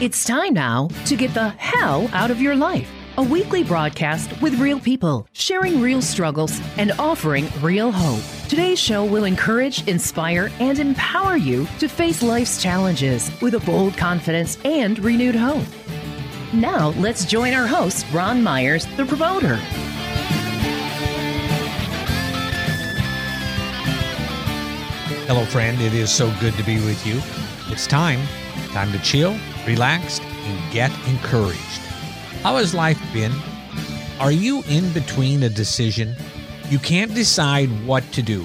It's time now to get the hell out of your life. A weekly broadcast with real people, sharing real struggles and offering real hope. Today's show will encourage, inspire, and empower you to face life's challenges with a bold confidence and renewed hope. Now, let's join our host, Ron Myers, the promoter. Hello, friend. It is so good to be with you. It's time to chill, relax, and get encouraged. How has life been? Are you in between a decision? You can't decide what to do.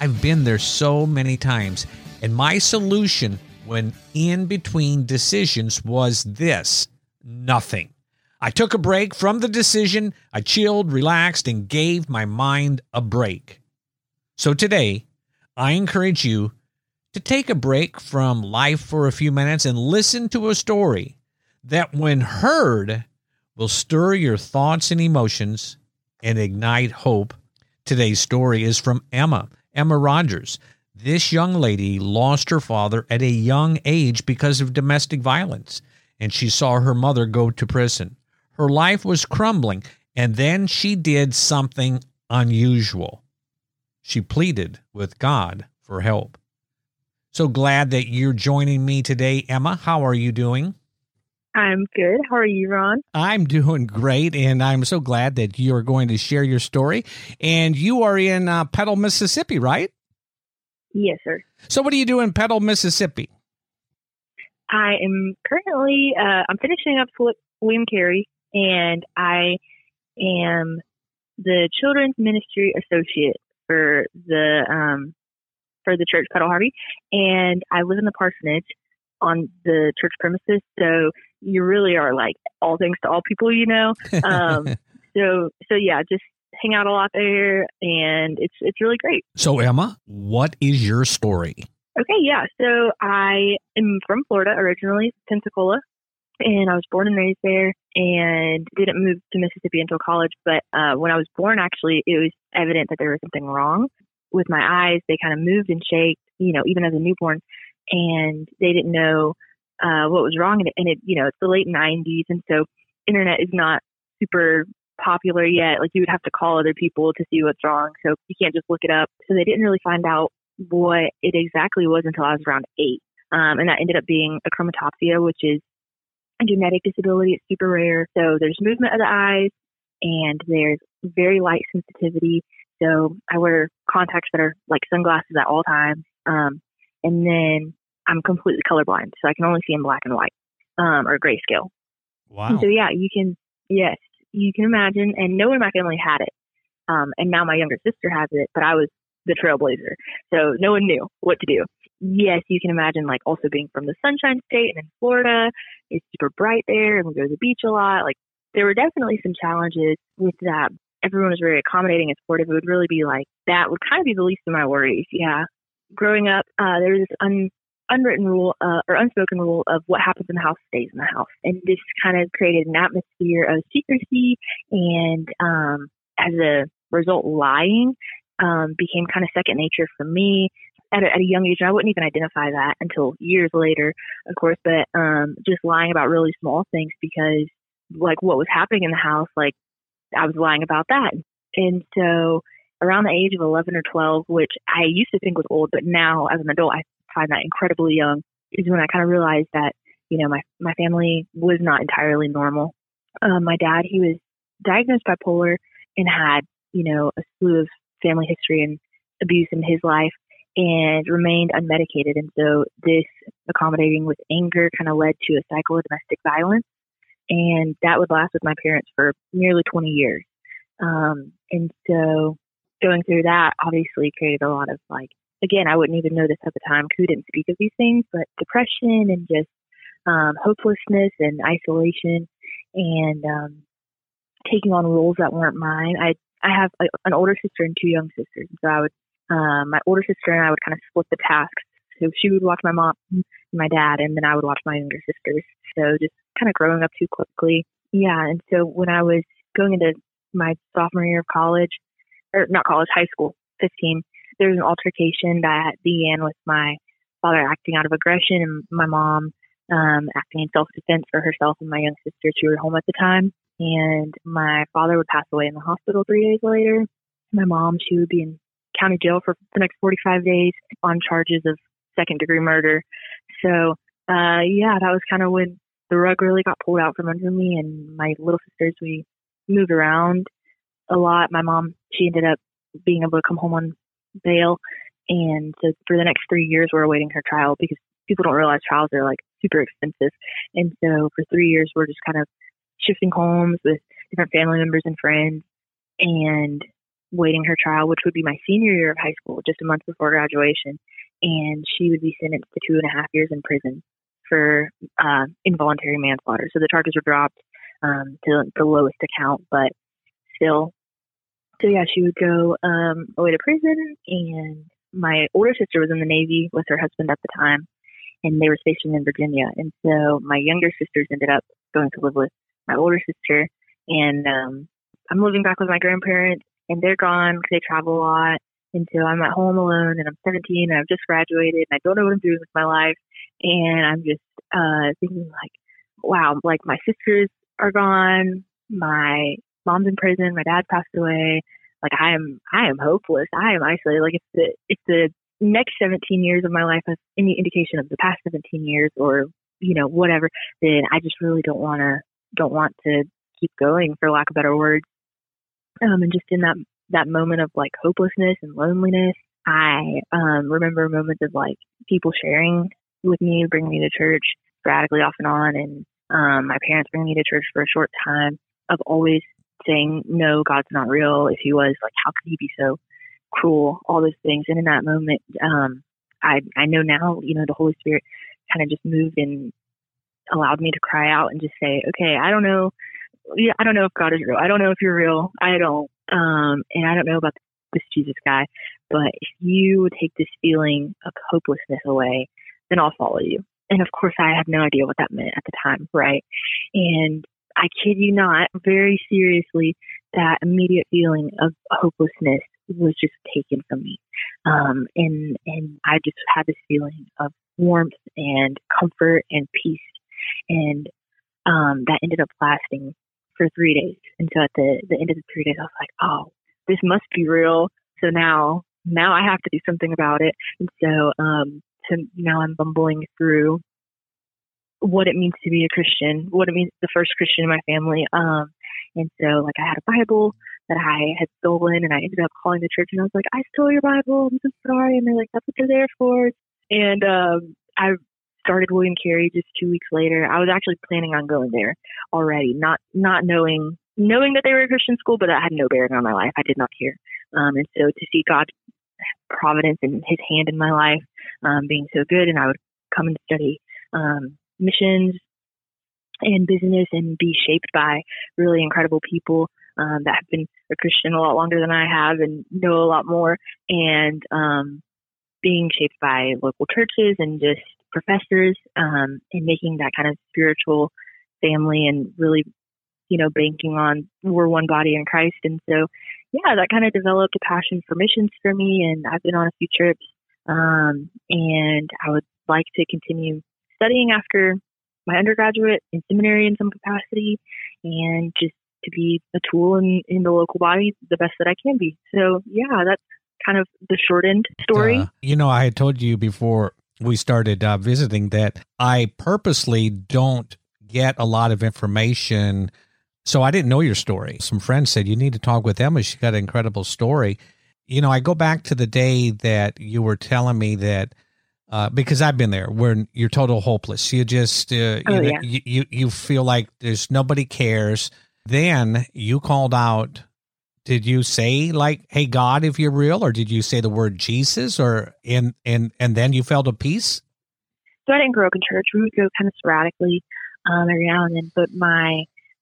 I've been there so many times, and my solution when in between decisions was this. Nothing. I took a break from the decision. I chilled, relaxed, and gave my mind a break. So today, I encourage you to take a break from life for a few minutes and listen to a story that, when heard, will stir your thoughts and emotions and ignite hope. Today's story is from Emma Rogers. This young lady lost her father at a young age because of domestic violence, and she saw her mother go to prison. Her life was crumbling, and then she did something unusual. She pleaded with God for help. So glad that you're joining me today, Emma. How are you doing? I'm good. How are you, Ron? I'm doing great, and I'm so glad that you're going to share your story. And you are in Pedal, Mississippi, right? Yes, sir. So what do you do in Pedal, Mississippi? I am currently, I'm finishing up William Carey, and I am the Children's Ministry Associate for the church, Pedal Harvey. And I live in the parsonage on the church premises. So you really are like all things to all people, you know? So yeah, just hang out a lot there, and it's really great. So Emma, what is your story? Okay, yeah. So I am from Florida originally, Pensacola, and I was born and raised there and didn't move to Mississippi until college. But when I was born, actually, it was evident that there was something wrong with my eyes. They kind of moved and shaked, you know, even as a newborn, and they didn't know what was wrong. And it, you know, it's the late 90s, and so internet is not super popular yet. Like, you would have to call other people to see what's wrong, so you can't just look it up. So they didn't really find out what it exactly was until I was around 8. And that ended up being a chromatopsia, which is a genetic disability. It's super rare. So there's movement of the eyes, and there's very light sensitivity. So I wear contacts that are like sunglasses at all times. And then I'm completely colorblind, so I can only see in black and white, or grayscale. Wow. And so yeah, you can imagine. And no one in my family had it. And now my younger sister has it, but I was the trailblazer, so no one knew what to do. Yes, you can imagine, like, also being from the Sunshine State and in Florida, it's super bright there, and we go to the beach a lot. Like, there were definitely some challenges with that. Everyone was very accommodating and supportive. It would really be like, that would kind of be the least of my worries. Yeah. Growing up, there was this unwritten rule, or unspoken rule, of what happens in the house stays in the house. And this kind of created an atmosphere of secrecy, and as a result, lying became kind of second nature for me at a young age. I wouldn't even identify that until years later, of course, but just lying about really small things, because like what was happening in the house, like I was lying about that. And so around the age of 11 or 12, which I used to think was old, but now as an adult, I find that incredibly young, is when I kind of realized that, you know, my family was not entirely normal. My dad, he was diagnosed bipolar and had, you know, a slew of family history and abuse in his life, and remained unmedicated. And so this accommodating with anger kind of led to a cycle of domestic violence. And that would last with my parents for nearly 20 years. And so going through that obviously created a lot of, like, again, I wouldn't even know this at the time because we didn't speak of these things, but depression and just hopelessness and isolation, and taking on roles that weren't mine. I have an older sister and two young sisters. So I would, my older sister and I would kind of split the tasks. So she would watch my mom and my dad, and then I would watch my younger sisters. So just kind of growing up too quickly. Yeah. And so when I was going into my sophomore year of college, or not college, high school, 15, there was an altercation that began with my father acting out of aggression and my mom acting in self-defense for herself and my young sister. She were home at the time, and my father would pass away in the hospital 3 days later. My mom, she would be in county jail for the next 45 days on charges of second-degree murder. So, that was kind of when the rug really got pulled out from under me, and my little sisters, we moved around a lot. My mom, she ended up being able to come home on bail, and so for the next 3 years, we're awaiting her trial because people don't realize trials are like super expensive. And so for 3 years, we're just kind of shifting homes with different family members and friends and waiting her trial, which would be my senior year of high school, just a month before graduation. And she would be sentenced to 2.5 years in prison for involuntary manslaughter. So the charges were dropped to the lowest account, but still. So yeah, she would go away to prison, and my older sister was in the Navy with her husband at the time, and they were stationed in Virginia. And so my younger sisters ended up going to live with my older sister, and I'm living back with my grandparents, and they're gone because they travel a lot. And so I'm at home alone, and I'm 17, and I've just graduated, and I don't know what I'm doing with my life. And I'm just thinking like, wow, like my sisters are gone, my mom's in prison, my dad passed away. Like I am hopeless. I am isolated. Like if the next 17 years of my life has any indication of the past 17 years, or whatever, then I just really don't want to keep going, for lack of better words. And just in that moment of like hopelessness and loneliness, I remember moments of like people sharing with me, bringing me to church sporadically off and on, and my parents bringing me to church for a short time, of always saying, no, God's not real. If he was, like, how could he be so cruel? All those things. And in that moment, I know now, the Holy Spirit kind of just moved and allowed me to cry out and just say, okay, I don't know. Yeah, I don't know if God is real. I don't know if you're real. I don't. And I don't know about this Jesus guy, but if you would take this feeling of hopelessness away, then I'll follow you. And of course, I had no idea what that meant at the time, right? And I kid you not, very seriously, that immediate feeling of hopelessness was just taken from me. And I just had this feeling of warmth and comfort and peace. And that ended up lasting for 3 days. And so at the end of the 3 days, I was like, oh, this must be real. So now I have to do something about it. And so now I'm bumbling through what it means to be a Christian, what it means the first Christian in my family. And so like I had a Bible that I had stolen, and I ended up calling the church, and I was like, I stole your Bible, I'm so sorry. And they're like, that's what they're there for. And I started William Carey just 2 weeks later. I was actually planning on going there already, not knowing that they were a Christian school, but that had no bearing on my life. I did not care. And so to see God's providence and his hand in my life being so good, and I would come and study missions and business and be shaped by really incredible people that have been a Christian a lot longer than I have and know a lot more, and being shaped by local churches and just professors, and making that kind of spiritual family, and really banking on we're one body in Christ. And so that kind of developed a passion for missions for me, and I've been on a few trips, and I would like to continue studying after my undergraduate in seminary in some capacity, and just to be a tool in the local body the best that I can be. So that's kind of the shortened story. I had told you before we started visiting that I purposely don't get a lot of information. So I didn't know your story. Some friends said, you need to talk with Emma. She's got an incredible story. I go back to the day that you were telling me that because I've been there, where you're total hopeless. You just, you feel like there's nobody cares. Then you called out. Did you say like, hey, God, if you're real, or did you say the word Jesus, or and then you felt a peace? So I didn't grow up in church. We would go kind of sporadically every now and then. But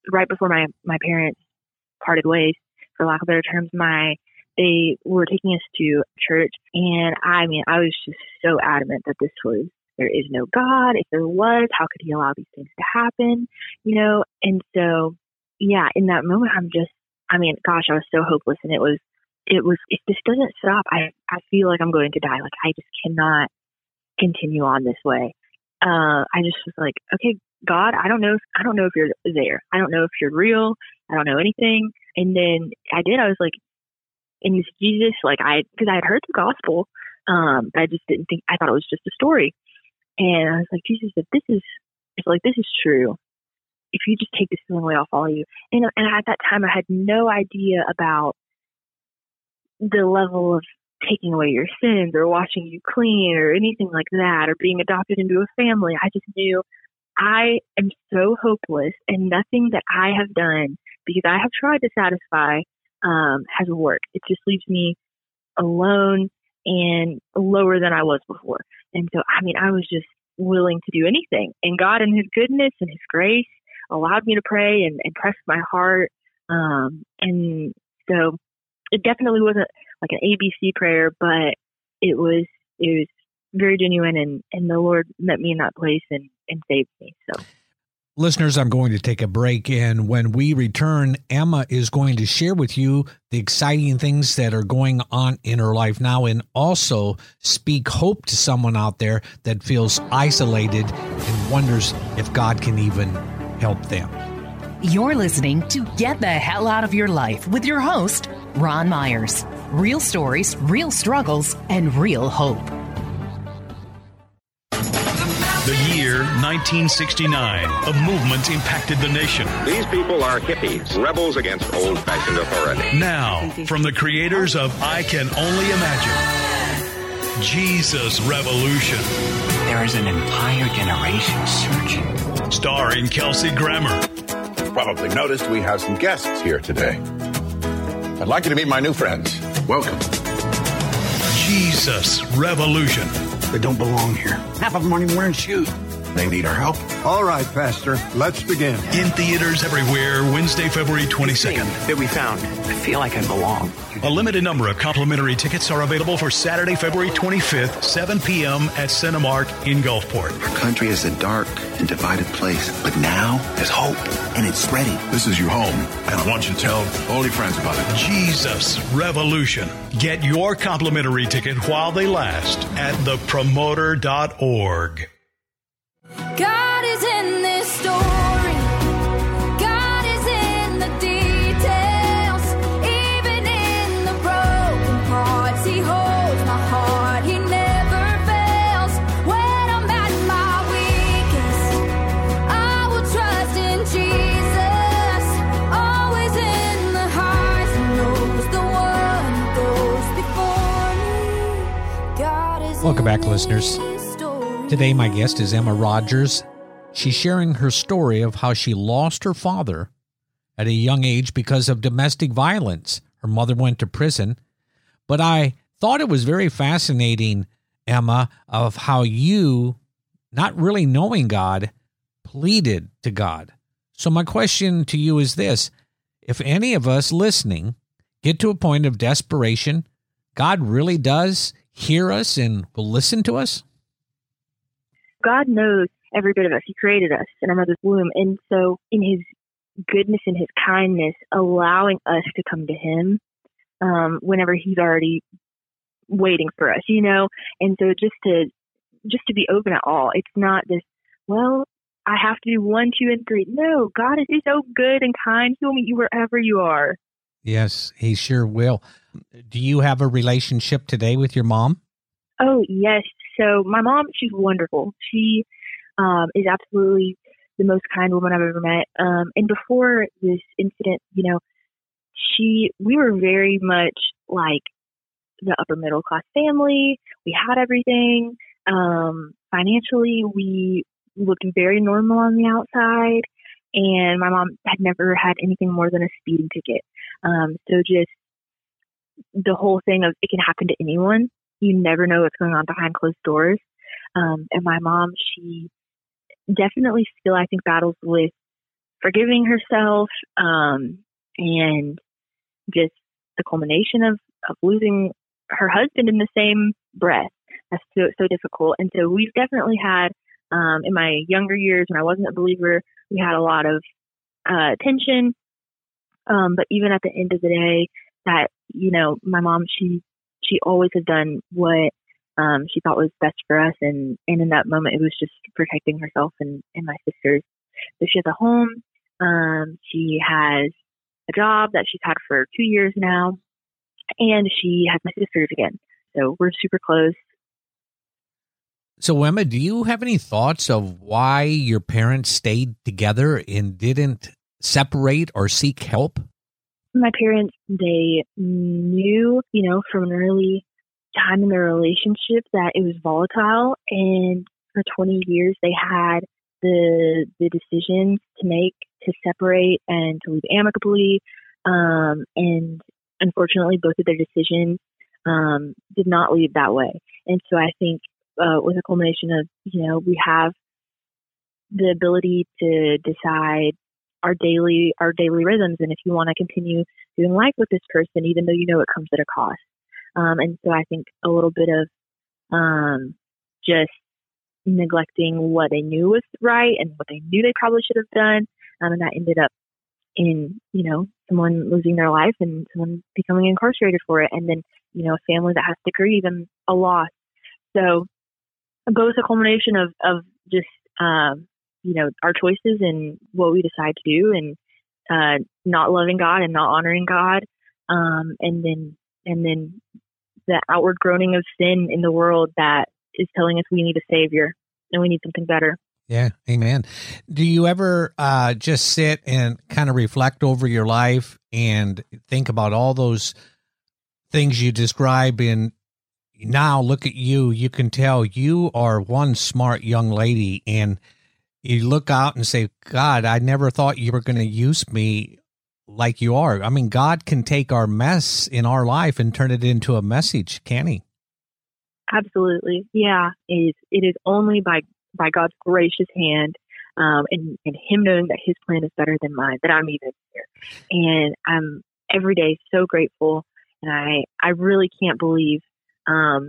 right before my parents parted ways, for lack of better terms, they were taking us to church, and I mean, I was just so adamant that there is no God. If there was, how could he allow these things to happen? And so, in that moment, I was so hopeless, and it was, if this doesn't stop, I feel like I'm going to die. Like I just cannot continue on this way. I just was like, okay, God, I don't know if you're there. I don't know if you're real. I don't know anything. And then I was like, and you said, Jesus, like because I had heard the gospel, but I just didn't think, I thought it was just a story. And I was like, Jesus, if this is true, if you just take this feeling away, I'll follow you. And at that time, I had no idea about the level of taking away your sins or washing you clean or anything like that, or being adopted into a family. I just knew I am so hopeless, and nothing that I have done, because I have tried to satisfy, has worked. It just leaves me alone and lower than I was before. And so, I mean, I was just willing to do anything, and God in his goodness and his grace allowed me to pray and press my heart. And so it definitely wasn't like an ABC prayer, but it was very genuine, and the Lord met me in that place and saved me. So, listeners, I'm going to take a break, and when we return, Emma is going to share with you the exciting things that are going on in her life now, and also speak hope to someone out there that feels isolated and wonders if God can even help them. You're listening to Get the Hell Out of Your Life with your host, Ron Myers. Real stories, real struggles, and real hope. The year 1969, a movement impacted the nation. These people are hippies, rebels against old-fashioned authority. Now, from the creators of I Can Only Imagine, Jesus Revolution. There is an entire generation searching. Starring Kelsey Grammer. You've probably noticed we have some guests here today. I'd like you to meet my new friends. Welcome. Jesus Revolution. They don't belong here. Half of them aren't even wearing shoes. They need our help. All right, Pastor, let's begin. In theaters everywhere, Wednesday, February 22nd. That we found. I feel like I belong. A limited number of complimentary tickets are available for Saturday, February 25th, 7 p.m. at Cinemark in Gulfport. Our country is a dark and divided place, but now there's hope, and it's spreading. This is your home, and I want you to tell all your friends about it. Jesus Revolution. Get your complimentary ticket while they last at thepromoter.org. God is in this story. God is in the details. Even in the broken parts, He holds my heart. He never fails. When I'm at my weakest, I will trust in Jesus. Always in the heart, He knows the one who goes before me. God is in this story. Welcome back, listeners. Today, my guest is Emma Rogers. She's sharing her story of how she lost her father at a young age because of domestic violence. Her mother went to prison. But I thought it was very fascinating, Emma, of how you, not really knowing God, pleaded to God. So my question to you is this. If any of us listening get to a point of desperation, God really does hear us and will listen to us? God knows every bit of us. He created us in our mother's womb. And so in his goodness and his kindness, allowing us to come to him whenever he's already waiting for us, you know? And so just to be open at all, it's not this, well, I have to do 1, 2, and 3. No, God is so good and kind. He'll meet you wherever you are. Yes, he sure will. Do you have a relationship today with your mom? Oh, yes. So my mom, she's wonderful. She is absolutely the most kind woman I've ever met. And before this incident, you know, we were very much like the upper middle class family. We had everything. Financially, we looked very normal on the outside. And my mom had never had anything more than a speeding ticket. So just the whole thing of it can happen to anyone. You never know what's going on behind closed doors. And my mom, she definitely still, I think, battles with forgiving herself and just the culmination of losing her husband in the same breath. That's so difficult. And so we've definitely had, in my younger years when I wasn't a believer, we had a lot of tension. But even at the end of the day, that, you know, my mom, she always has done what she thought was best for us. And in that moment, it was just protecting herself and my sisters. So she has a home. She has a job that she's had for 2 years now. And she has my sisters again. So we're super close. So, Emma, do you have any thoughts of why your parents stayed together and didn't separate or seek help? My parents, they knew, you know, from an early time in their relationship that it was volatile. And for 20 years, they had the decision to make to separate and to leave amicably. And unfortunately, both of their decisions did not lead that way. And so I think with a culmination of, you know, we have the ability to decide our daily rhythms, and if you want to continue doing life with this person, even though you know it comes at a cost. And so I think a little bit of just neglecting what they knew was right and what they knew they probably should have done, and that ended up in, you know, someone losing their life and someone becoming incarcerated for it, and then, you know, a family that has to grieve and a loss. So both a culmination of just you know, our choices and what we decide to do, and not loving God and not honoring God, and then the outward groaning of sin in the world that is telling us we need a savior and we need something better. Yeah, amen. Do you ever just sit and kind of reflect over your life and think about all those things you describe? And now look at you. You can tell you are one smart young lady, and you look out and say, God, I never thought you were going to use me like you are. I mean, God can take our mess in our life and turn it into a message, can he? Absolutely. Yeah. It is only by God's gracious hand, and him knowing that his plan is better than mine, that I'm even here. And I'm every day so grateful. And I really can't believe how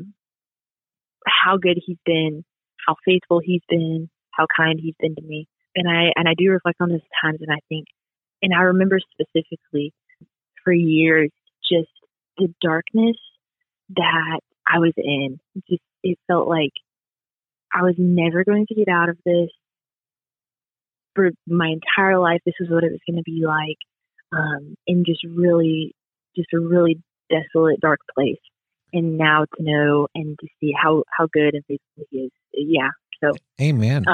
good he's been, how faithful he's been, how kind he's been to me. And I do reflect on those times, and I think, and I remember specifically for years, just the darkness that I was in. Just, it felt like I was never going to get out of this. For my entire life, this is what it was going to be like. And just a really desolate, dark place. And now to know and to see how good and faithful he is. Yeah. So, amen.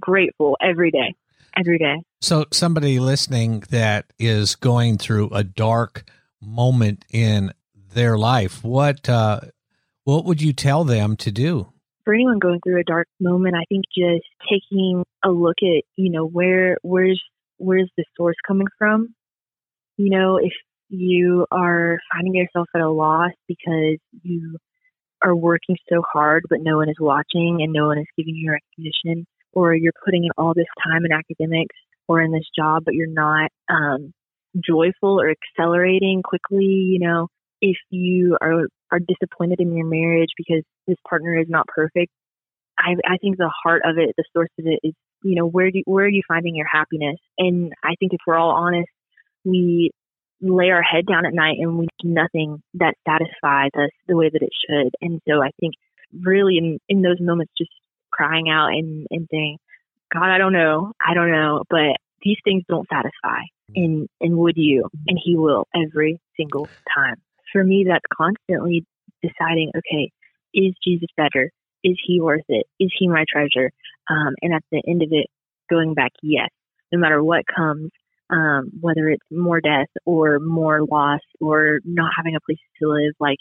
Grateful every day. So somebody listening that is going through a dark moment in their life, what would you tell them to do? For anyone going through a dark moment, I think just taking a look at, you know, where's the source coming from? You know, if you are finding yourself at a loss because you are working so hard, but no one is watching and no one is giving you recognition, or you're putting in all this time in academics or in this job, but you're not joyful or accelerating quickly. You know, if you are disappointed in your marriage because this partner is not perfect, I think the heart of it, the source of it is, you know, where are you finding your happiness? And I think if we're all honest, we lay our head down at night and we do nothing that satisfies us the way that it should. And so I think really in those moments, just crying out and saying, God, I don't know, but these things don't satisfy. And would you? And he will every single time. For me, that's constantly deciding, okay, is Jesus better? Is he worth it? Is he my treasure? And at the end of it, going back, yes, no matter what comes, whether it's more death or more loss or not having a place to live, like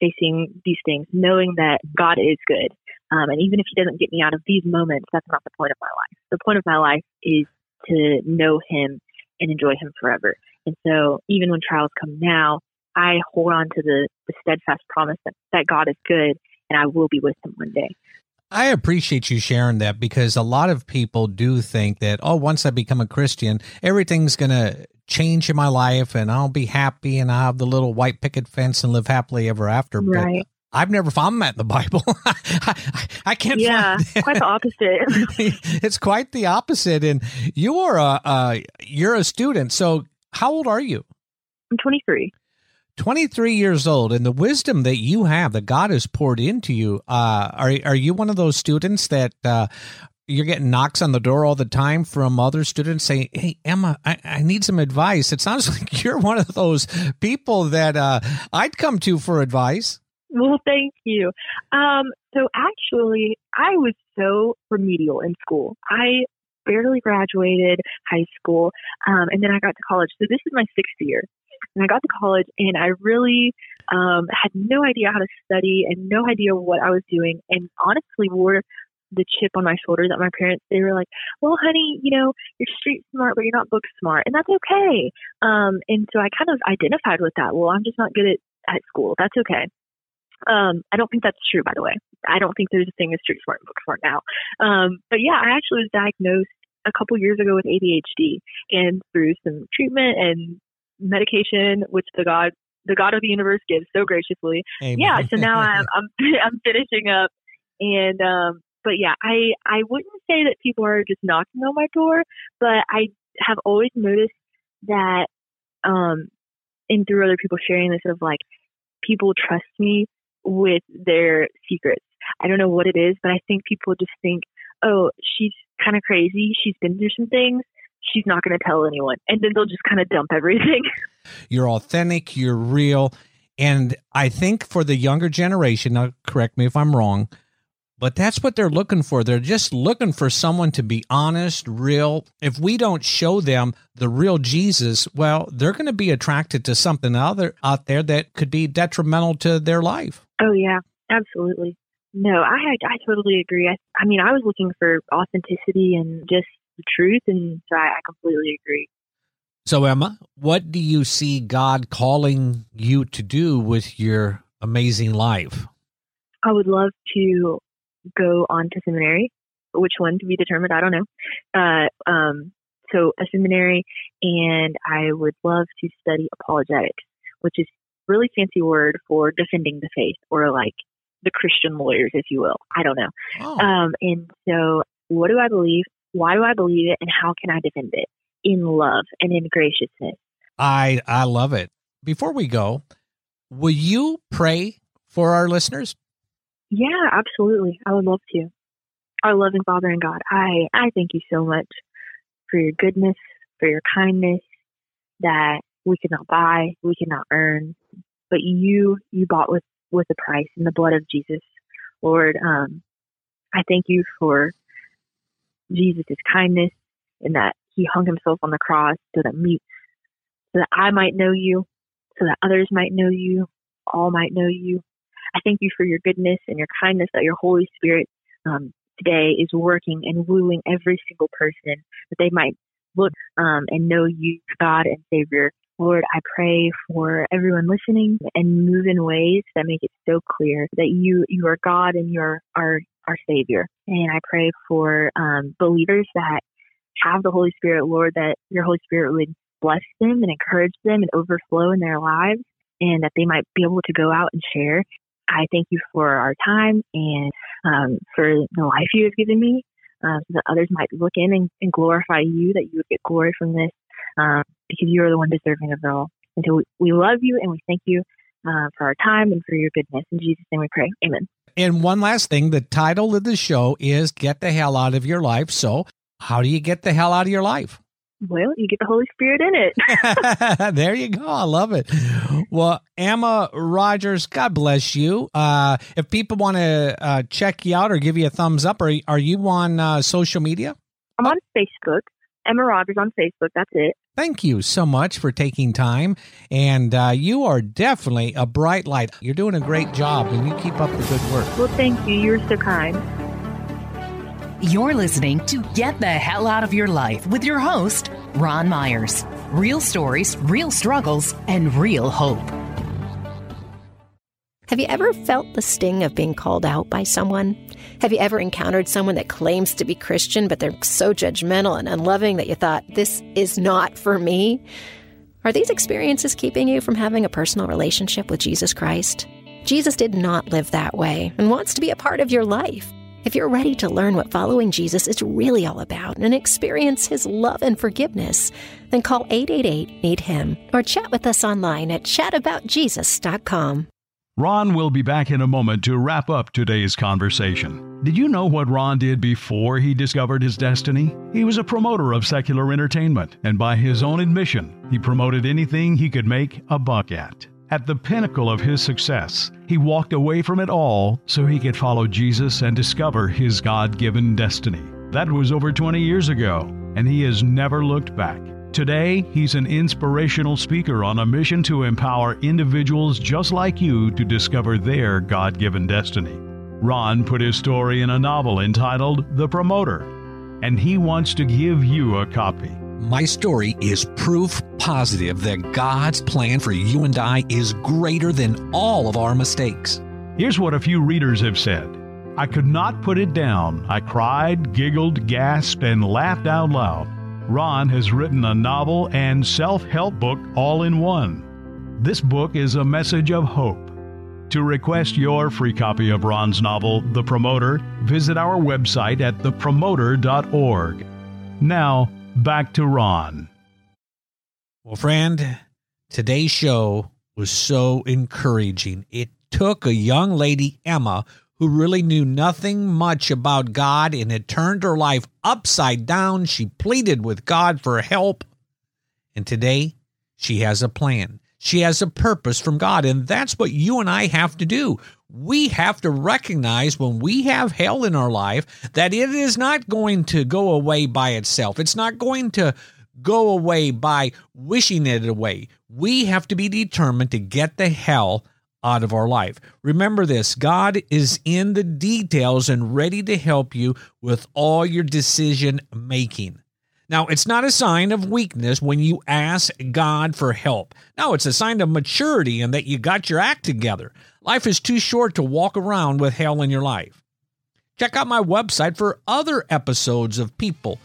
facing these things, knowing that God is good. And even if he doesn't get me out of these moments, that's not the point of my life. The point of my life is to know him and enjoy him forever. And so even when trials come now, I hold on to the steadfast promise that God is good and I will be with him one day. I appreciate you sharing that, because a lot of people do think that, oh, once I become a Christian, everything's going to change in my life and I'll be happy and I'll have the little white picket fence and live happily ever after. Right. But I've never found that in the Bible. I can't. Yeah, quite the opposite. It's quite the opposite. And you are you're a student. So how old are you? I'm 23. 23 years old, and the wisdom that you have, that God has poured into you, are you one of those students that you're getting knocks on the door all the time from other students saying, hey, Emma, I need some advice? It sounds like you're one of those people that I'd come to for advice. Well, thank you. So actually, I was so remedial in school. I barely graduated high school, and then I got to college. So this is my sixth year. And I got to college, and I really had no idea how to study and no idea what I was doing, and honestly wore the chip on my shoulder that my parents, they were like, well, honey, you know, you're street smart, but you're not book smart, and that's okay. And so I kind of identified with that. Well, I'm just not good at school. That's okay. I don't think that's true, by the way. I don't think there's a thing as street smart and book smart now. But yeah, I actually was diagnosed a couple years ago with ADHD, and through some treatment and medication, which the God of the universe gives so graciously. Amen. Yeah. So now I'm finishing up, and but yeah, I wouldn't say that people are just knocking on my door, but I have always noticed that, and through other people sharing this, of like, people trust me with their secrets. I don't know what it is, but I think people just think, oh, she's kind of crazy. She's been through some things. She's not going to tell anyone. And then they'll just kind of dump everything. You're authentic. You're real. And I think for the younger generation, now correct me if I'm wrong, but that's what they're looking for. They're just looking for someone to be honest, real. If we don't show them the real Jesus, well, they're going to be attracted to something other out there that could be detrimental to their life. Oh, yeah, absolutely. No, I totally agree. I mean, I was looking for authenticity and just the truth, and so I completely agree. So, Emma, what do you see God calling you to do with your amazing life? I would love to go on to seminary, which one to be determined, I don't know. So a seminary, and I would love to study apologetics, which is a really fancy word for defending the faith, or like the Christian lawyers, if you will. I don't know. Oh. And so what do I believe? Why do I believe it? And how can I defend it in love and in graciousness? I love it. Before we go, will you pray for our listeners? Yeah, absolutely. I would love to. Our loving Father and God, I thank you so much for your goodness, for your kindness that we cannot buy, we cannot earn, but you bought with a price in the blood of Jesus. Lord, I thank you for Jesus' kindness, and that he hung himself on the cross so that I might know you, so that others might know you, all might know you. I thank you for your goodness and your kindness, that your Holy Spirit today is working and wooing every single person, that they might look and know you, God and Savior. Lord, I pray for everyone listening, and move in ways that make it so clear that you are God and you are our Savior. And I pray for believers that have the Holy Spirit, Lord, that your Holy Spirit would bless them and encourage them and overflow in their lives, and that they might be able to go out and share. I thank you for our time, and for the life you have given me, so that others might look in and glorify you, that you would get glory from this, because you are the one deserving of it all. And so we love you, and we thank you for our time and for your goodness. In Jesus' name we pray. Amen. And one last thing, the title of the show is Get the Hell Out of Your Life. So how do you get the hell out of your life? Well, you get the Holy Spirit in it. There you go. I love it. Well, Emma Rogers, God bless you. If people want to check you out or give you a thumbs up, are you on social media? I'm on Facebook. Emma Rogers on Facebook. That's it. Thank you so much for taking time. And you are definitely a bright light. You're doing a great job, and you keep up the good work. Well, thank you. You're so kind. You're listening to Get the Hell Out of Your Life with your host, Ron Myers. Real stories, real struggles, and real hope. Have you ever felt the sting of being called out by someone? Have you ever encountered someone that claims to be Christian, but they're so judgmental and unloving that you thought, this is not for me? Are these experiences keeping you from having a personal relationship with Jesus Christ? Jesus did not live that way and wants to be a part of your life. If you're ready to learn what following Jesus is really all about and experience His love and forgiveness, then call 888-NEED-HIM or chat with us online at chataboutjesus.com. Ron will be back in a moment to wrap up today's conversation. Did you know what Ron did before he discovered his destiny? He was a promoter of secular entertainment, and by his own admission, he promoted anything he could make a buck at. At the pinnacle of his success, he walked away from it all so he could follow Jesus and discover his God-given destiny. That was over 20 years ago, and he has never looked back. Today, he's an inspirational speaker on a mission to empower individuals just like you to discover their God-given destiny. Ron put his story in a novel entitled The Promoter, and he wants to give you a copy. My story is proof positive that God's plan for you and I is greater than all of our mistakes. Here's what a few readers have said. I could not put it down. I cried, giggled, gasped, and laughed out loud. Ron has written a novel and self-help book all in one. This book is a message of hope. To request your free copy of Ron's novel, The Promoter, visit our website at thepromoter.org. Now, back to Ron. Well, friend, today's show was so encouraging. It took a young lady, Emma, who really knew nothing much about God and had turned her life upside down. She pleaded with God for help. And today, she has a plan. She has a purpose from God. And that's what you and I have to do. We have to recognize when we have hell in our life that it is not going to go away by itself. It's not going to go away by wishing it away. We have to be determined to get the hell out of our life. Remember this, God is in the details and ready to help you with all your decision making. Now, it's not a sign of weakness when you ask God for help. No, it's a sign of maturity and that you got your act together. Life is too short to walk around with hell in your life. Check out my website for other episodes of people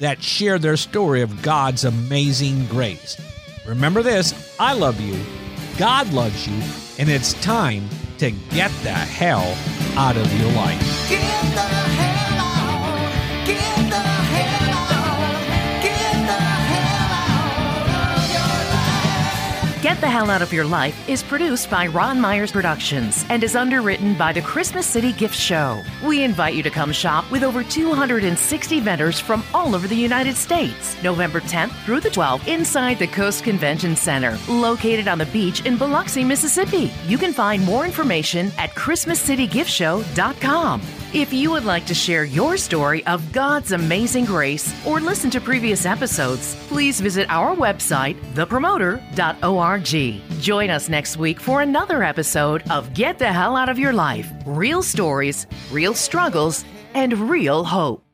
that share their story of God's amazing grace. Remember this, I love you, God loves you, and it's time to get the hell out of your life. Get the hell out. Get the hell out. Get the hell out of your life. Get the Hell Out of Your Life is produced by Ron Myers Productions and is underwritten by the Christmas City Gift Show. We invite you to come shop with over 260 vendors from all over the United States, November 10th through the 12th, inside the Coast Convention Center, located on the beach in Biloxi, Mississippi. You can find more information at ChristmasCityGiftShow.com. If you would like to share your story of God's amazing grace or listen to previous episodes, please visit our website, thepromoter.org. Join us next week for another episode of Get the Hell Out of Your Life. Real stories, real struggles, and real hope.